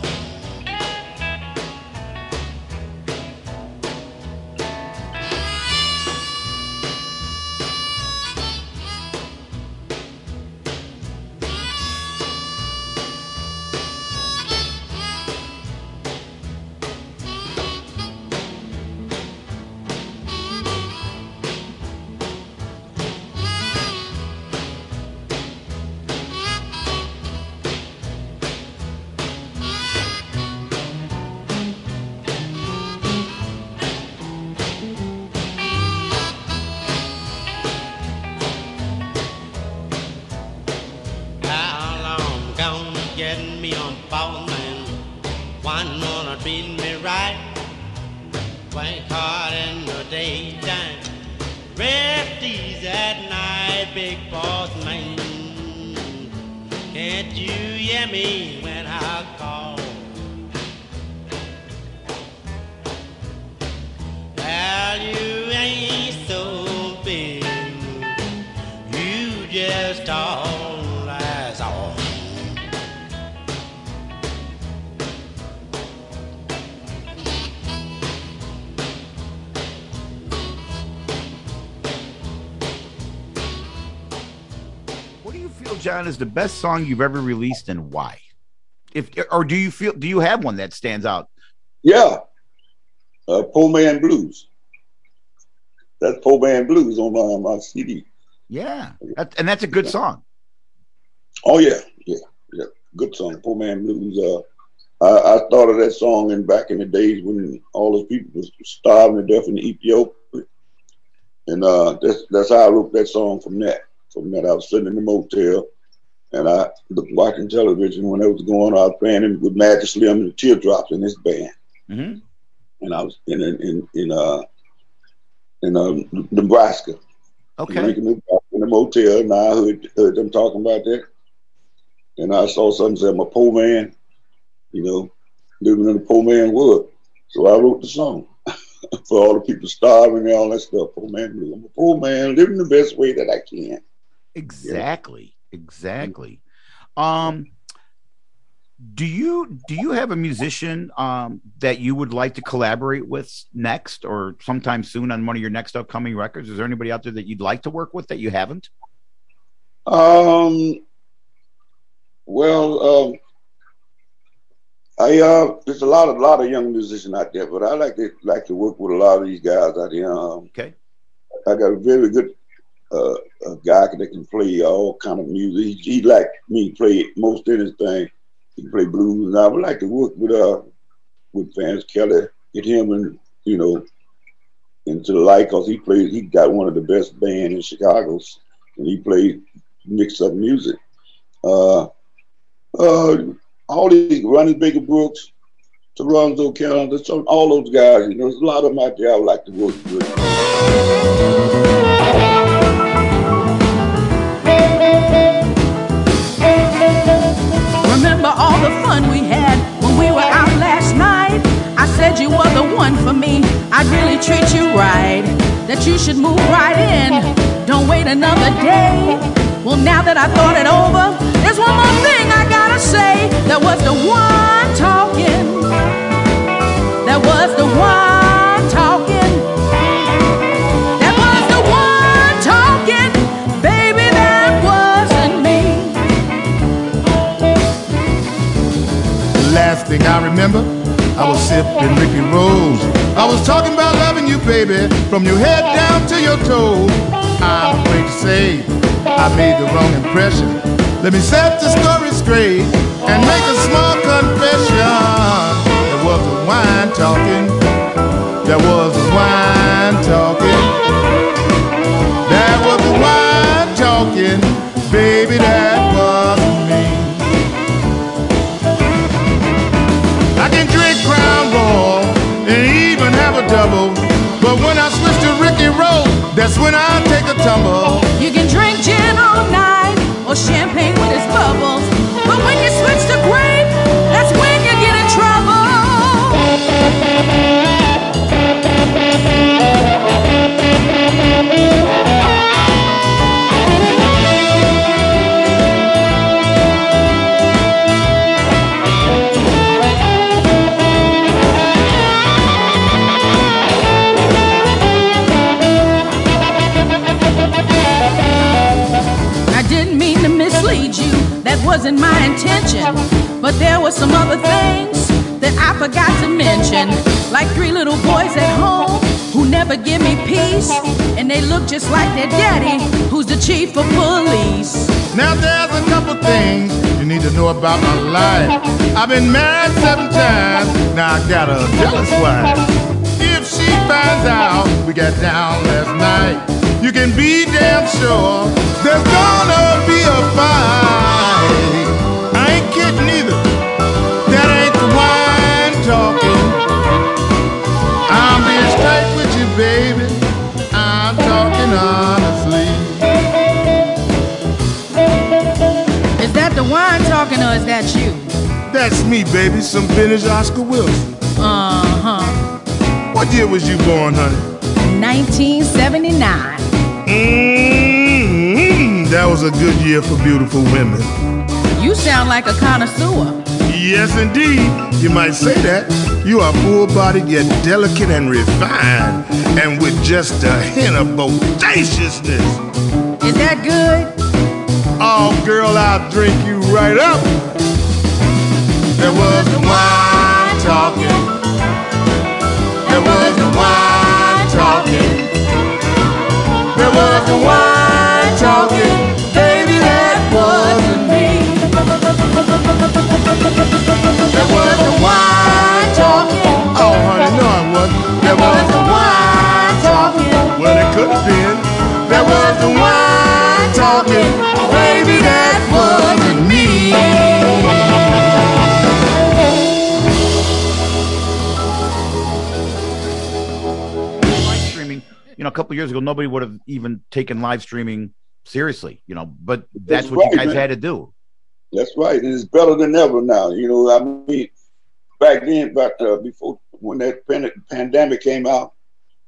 Treat me right, work hard in the daytime, rest easy at night, big boss man. Can't you hear me when I call? Well, you ain't so big, you just talk. John, is the best song you've ever released, and why? If or do you feel do you have one that stands out? Yeah, uh, Poor Man Blues. That's Poor Man Blues on my, on my C D. Yeah, that, and that's a good song. Oh yeah, yeah, yeah, good song. Poor Man Blues. Uh, I, I thought of that song in back in the days when all those people was starving to death in Ethiopia, and uh, that's that's how I wrote that song from that. From that, I was sitting in the motel, and I was watching television. When it was going on, I was playing with Magic Slim and the Teardrops in this band. Mm-hmm. And I was in in in uh in um, Nebraska. Okay. Drinking in the motel, and I heard, heard them talking about that, and I saw something said, "I'm a poor man," you know, living in a poor man world. So I wrote the song. For all the people starving and all that stuff. Poor man, I'm a poor man, living the best way that I can. Exactly, yeah. Exactly. Um, do you do you have a musician um, that you would like to collaborate with next, or sometime soon on one of your next upcoming records? Is there anybody out there that you'd like to work with that you haven't? Um. Well, um, I uh, there's a lot of lot of young musicians out there, but I like to like to work with a lot of these guys out here. Um, okay. I got a very good uh, a guy that can play all kind of music. He, he like me to play most anything. He can play blues, and I would like to work with uh with Vance Kelly, get him and you know into the light, cause he plays. He got one of the best band in Chicago, and he plays mix up music. Uh, uh, all these Ronnie Baker Brooks, Toronto Callender, all those guys. You know, there's a lot of them out there I would like to work with. Remember all the fun we had when we were out last night? I said you were the one for me, I'd really treat you right, that you should move right in, don't wait another day. Well, now that I thought it over, there's one more thing I gotta say. That was the one talking, that was the one talking, that was the one talking. Baby, that wasn't me. The last thing I remember, I was sipping Ricky Rose. I was talking about loving you, baby, from your head down to your toes. I'm afraid to say I made the wrong impression. Let me set the story straight and make a small confession. There was a wine talking. There was a wine talking. There was a wine talking. Baby, that wasn't me. I can drink Crown Royal and even have a double, but when I switch to Ricky Roll, that's when I take a tumble. You can drink gin all night or champagne with its bubbles, but when you switch to grape, that's when you get in trouble. Wasn't my intention, but there were some other things that I forgot to mention, like three little boys at home who never give me peace, and they look just like their daddy, who's the chief of police. Now there's a couple things you need to know about my life. I've been married seven times, now I got a jealous wife. If she finds out we got down last night, you can be damn sure there's gonna be a fight. I ain't kidding either. That ain't the wine talking. I'm being straight with you, baby. I'm talking honestly. Is that the wine talking or is that you? That's me, baby. Some vintage Oscar Wilson. Uh-huh. What year was you born, honey? nineteen seventy-nine. Mmm, that was a good year for beautiful women. You sound like a connoisseur. Yes, indeed. You might say that. You are full-bodied, yet delicate and refined, and with just a hint of bodaciousness. Is that good? Oh, girl, I'll drink you right up. There was the wine talking. There was the wine talking. There was the wine talking. Baby, that wasn't me. There was a wine talking. Oh, honey, no, I wasn't. There was a wine talking. Well, it could have been. There was a wine talking. Baby, that wasn't me. Live streaming, you know, a couple of years ago, nobody would have even taken live streaming seriously, you know, but that's, that's what right, you guys man. had to do. That's right, and it's better than ever now. You know, I mean, back then, but uh, before when that pandemic came out,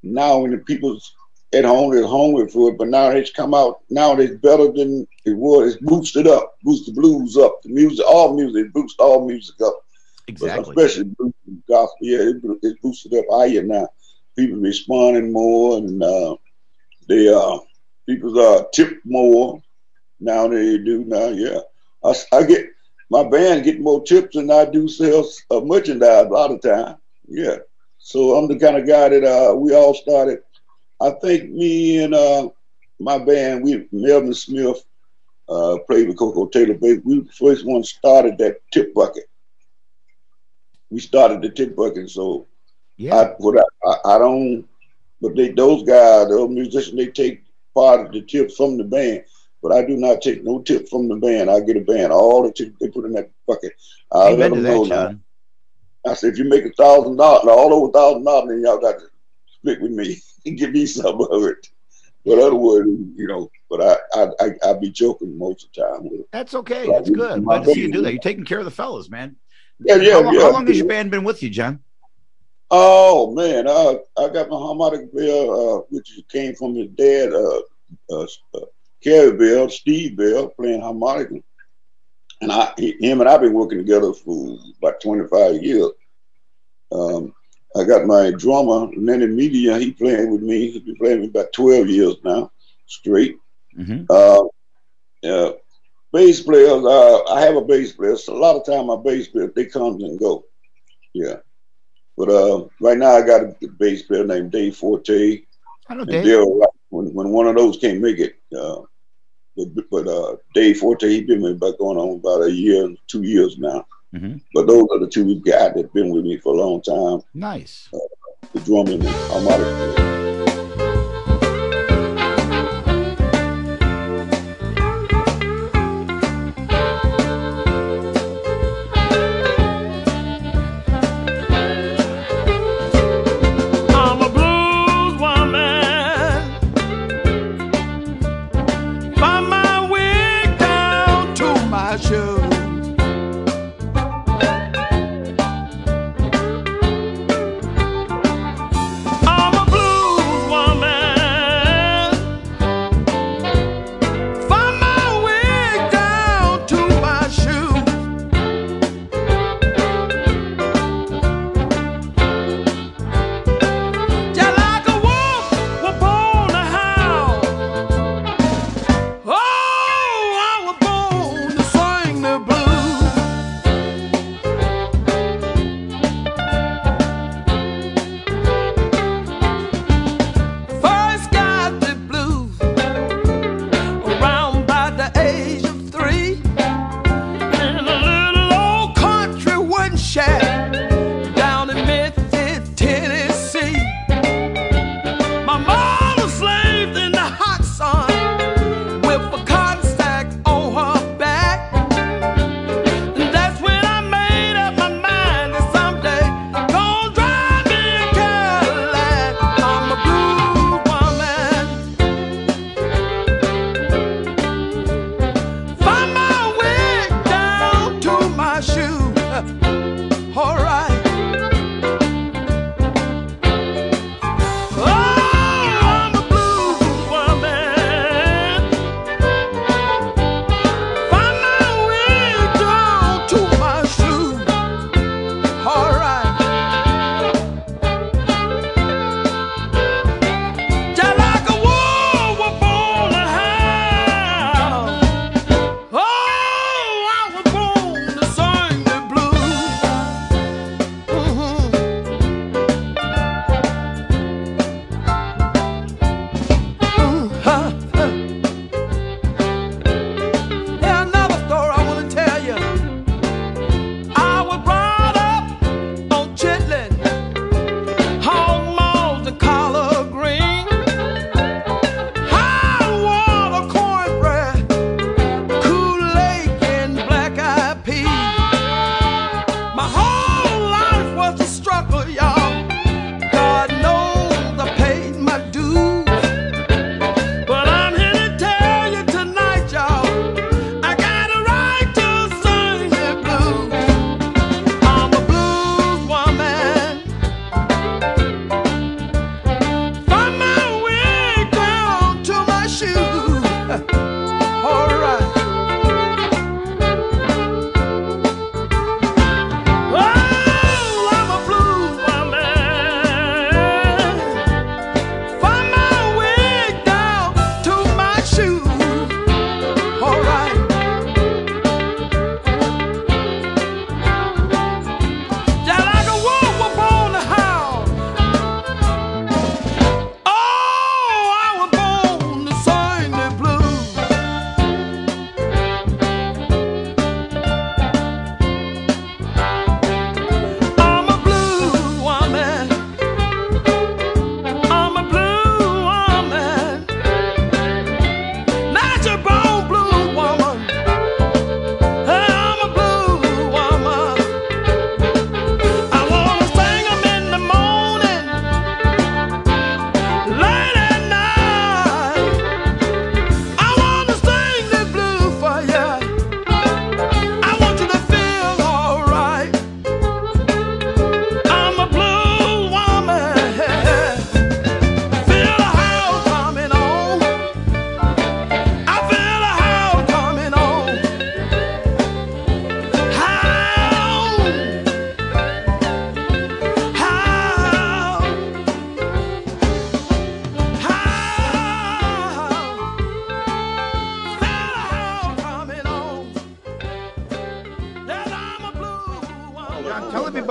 now when the people's at home, they're hungry for it. But now it's come out. Now it's better than it was. It's boosted up, boosted the blues up, the music, all music, it boosts all music up. Exactly. But especially blues and gospel. Yeah, it, it boosted up higher now. People responding more, and uh, they uh, people uh, tip more now than they do now. Yeah. I, I get my band get more tips than I do sales of uh, merchandise a lot of time. Yeah, so I'm the kind of guy that uh, we all started I think me and uh, my band, we Melvin Smith uh, played with Coco Taylor. We were the first one started that tip bucket. We started the tip bucket, so yeah. I, what I, I, I don't. But they, those guys, those musicians, they take part of the tip from the band. But I do not take no tip from the band. I get a band. All the tips they put in that bucket, I let them know now. I said, if you make a thousand dollars, all over a thousand dollars, then y'all got to split with me and give me some of it. But otherwise, you know. But I, I, I, I be joking most of the time with it. That's okay. So That's good. I'm glad to see you do that. You're taking care of the fellas, man. Yeah, yeah, how, yeah. How long has your band been with you, John? Oh man, I I got my harmonica player, uh, which came from his dad, uh, uh, uh, Carrie Bell, Steve Bell, playing harmonica, and I, him and I've been working together for about twenty-five years. Um, I got my drummer, Nanny Media. He playing with me. He's been playing with me about twelve years now, straight. Mm-hmm. Uh, yeah. Bass players, uh, I have a bass player. So a lot of time my bass player, they come and go. Yeah. But uh, right now I got a bass player named Dave Forte. I know Dave. Daryl, when, when one of those can't make it. Uh, but but uh, Dave Forte, he's been with me about going on about a year, two years now. Mm-hmm. But those are the two we've got that have been with me for a long time. Nice. Uh, the drumming and harmonica. I'm a blues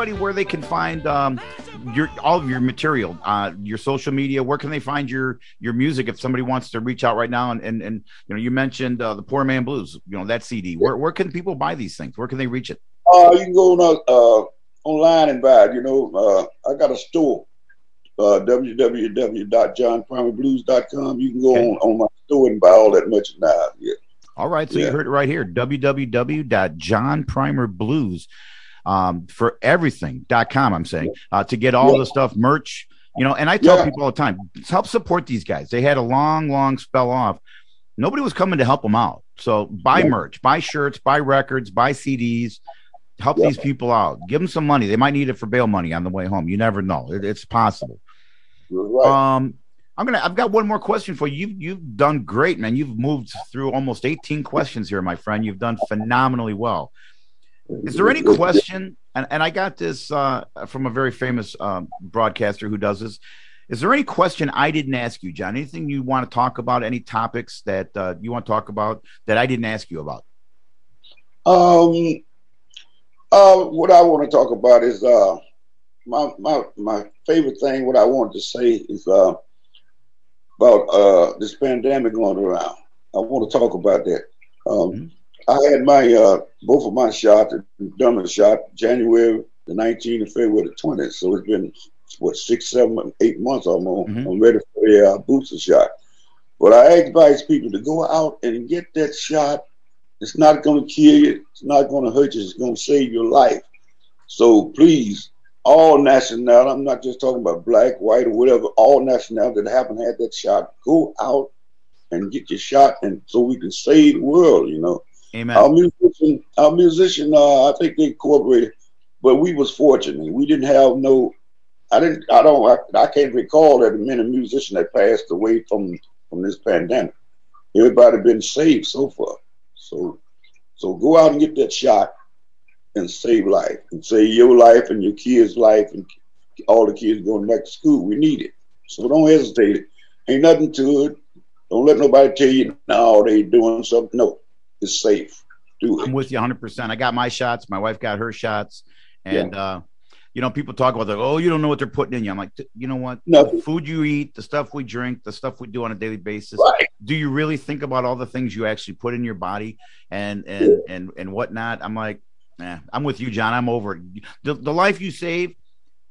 everybody where they can find um, your all of your material, uh, your social media. Where can they find your your music if somebody wants to reach out right now? And and, and you know, you mentioned uh, the Poor Man Blues. You know, that C D. Where where can people buy these things? Where can they reach it? Oh, uh, you can go on, uh, online and buy it. You know, uh, I got a store. Uh, w w w dot john primer blues dot com. You can go okay. on, on my store and buy all that merchandise. Yeah. All right, so yeah. you heard it right here. w w w dot john primer blues um, for everything dot com. I'm saying uh, to get all yeah. the stuff, merch. You know, and I tell yeah. people all the time, help support these guys. They had a long, long spell off. Nobody was coming to help them out. So buy yeah. merch, buy shirts, buy records, buy C Ds. Help yeah. these people out. Give them some money. They might need it for bail money on the way home. You never know. It, it's possible. Right. Um, I'm gonna. I've got one more question for you. You've, you've done great, man. You've moved through almost eighteen questions here, my friend. You've done phenomenally well. Is there any question? And and I got this uh, from a very famous um, broadcaster who does this. Is there any question I didn't ask you, John? Anything you want to talk about? Any topics that uh, you want to talk about that I didn't ask you about? Um. Uh, what I want to talk about is uh. My my my favorite thing, what I wanted to say is uh, about uh, this pandemic going around. I want to talk about that. Um, mm-hmm. I had my uh, both of my shots, double shot, January the nineteenth and February the twentieth. So it's been what six, seven, eight months almost. Mm-hmm. I'm ready for the uh, booster shot. But I advise people to go out and get that shot. It's not going to kill you. It's not going to hurt you. It's going to save your life. So please. All nationality, I'm not just talking about black, white, or whatever, all nationality that haven't had that shot, go out and get your shot, and so we can save the world, you know. Amen. Our musician, our musician uh, I think they cooperated, but we was fortunate. We didn't have no, I didn't, I don't, I, I can't recall that many musicians that passed away from, from this pandemic. Everybody been saved so far. So, so go out and get that shot. And save life, and save your life and your kids' life, and all the kids going back to school. We need it, so don't hesitate. Ain't nothing to it. Don't let nobody tell you no, they doing something. No, it's safe. Do it. I'm with you one hundred percent. I got my shots. My wife got her shots, and yeah. uh, you know, people talk about that. Oh, you don't know what they're putting in you. I'm like, you know what? No. The food you eat, the stuff we drink, the stuff we do on a daily basis. Right. Do you really think about all the things you actually put in your body and and yeah. and and whatnot? I'm like. Nah, I'm with you, John. I'm over it. The, the life you save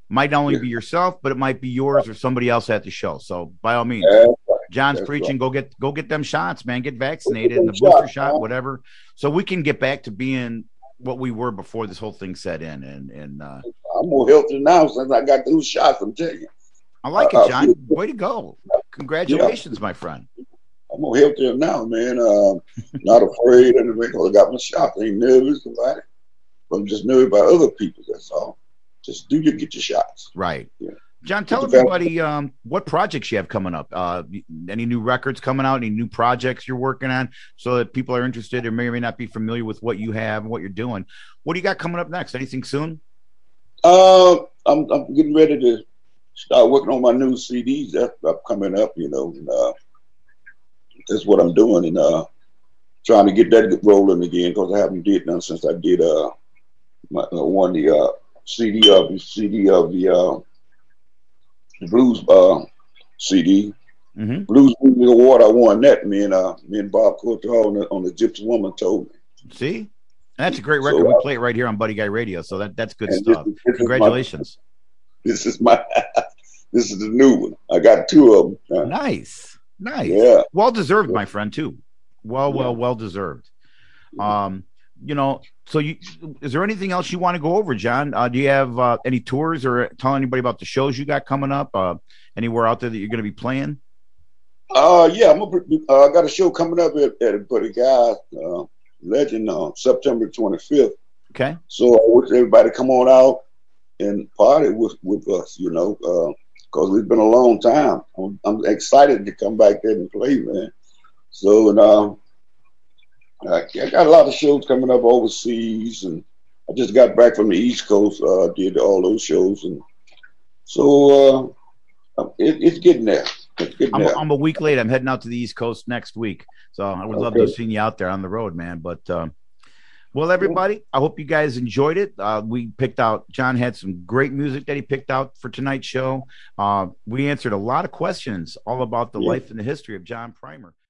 might not only yeah. be yourself, but it might be yours or somebody else at the show. So by all means, yeah, right. John's that's preaching. Right. Go get go get them shots, man. Get vaccinated, get the booster shot, shot whatever, so we can get back to being what we were before this whole thing set in. And and uh, I'm more healthy now since I got those shots. I'm telling you, I like uh, it, John. Uh, Way to go! Congratulations, yeah. my friend. I'm more healthier now, man. Uh, not afraid of because I got my shots. I ain't nervous about it. I'm just nervous by other people. That's all. Just do your get your shots. Right. Yeah. John, tell everybody um, what projects you have coming up. Uh, any new records coming out? Any new projects you're working on? So that people are interested or may or may not be familiar with what you have and what you're doing. What do you got coming up next? Anything soon? Uh, I'm, I'm getting ready to start working on my new C Ds. That's coming up. You know, and, uh, that's what I'm doing, and uh, trying to get that rolling again because I haven't did none since I did. Uh, My, uh, won the uh, CD of the CD of the uh, blues uh, C D mm-hmm. blues music award. I won that. Me and uh, me and Bob Courtois on the, on the Gypsy Woman told me. See, and that's a great record. So, we uh, play it right here on Buddy Guy Radio. So that that's good stuff. This is, this Congratulations. Is my, this is my this is the new one. I got two of them. Now. Nice, nice. Yeah, well deserved, my friend. Too well, well, well deserved. Um. You know, so you, is there anything else you want to go over, John? Uh, do you have uh, any tours or tell anybody about the shows you got coming up? Uh, anywhere out there that you're going to be playing? Uh, yeah, I'm gonna, uh, I got a show coming up at, at Buddy Guy's uh, Legend on uh, September twenty-fifth. Okay. So I wish everybody come on out and party with, with us, you know, because uh, it's been a long time. I'm, I'm excited to come back there and play, man. So, and um, I got a lot of shows coming up overseas, and I just got back from the East Coast. Uh, did all those shows, and so uh, it, it's getting there. It's getting I'm, there. A, I'm a week late. I'm heading out to the East Coast next week, so I would okay. love to have seen you out there on the road, man. But um, Well, everybody, I hope you guys enjoyed it. Uh, we picked out, John had some great music that he picked out for tonight's show. Uh, we answered a lot of questions all about the yeah. life and the history of John Primer.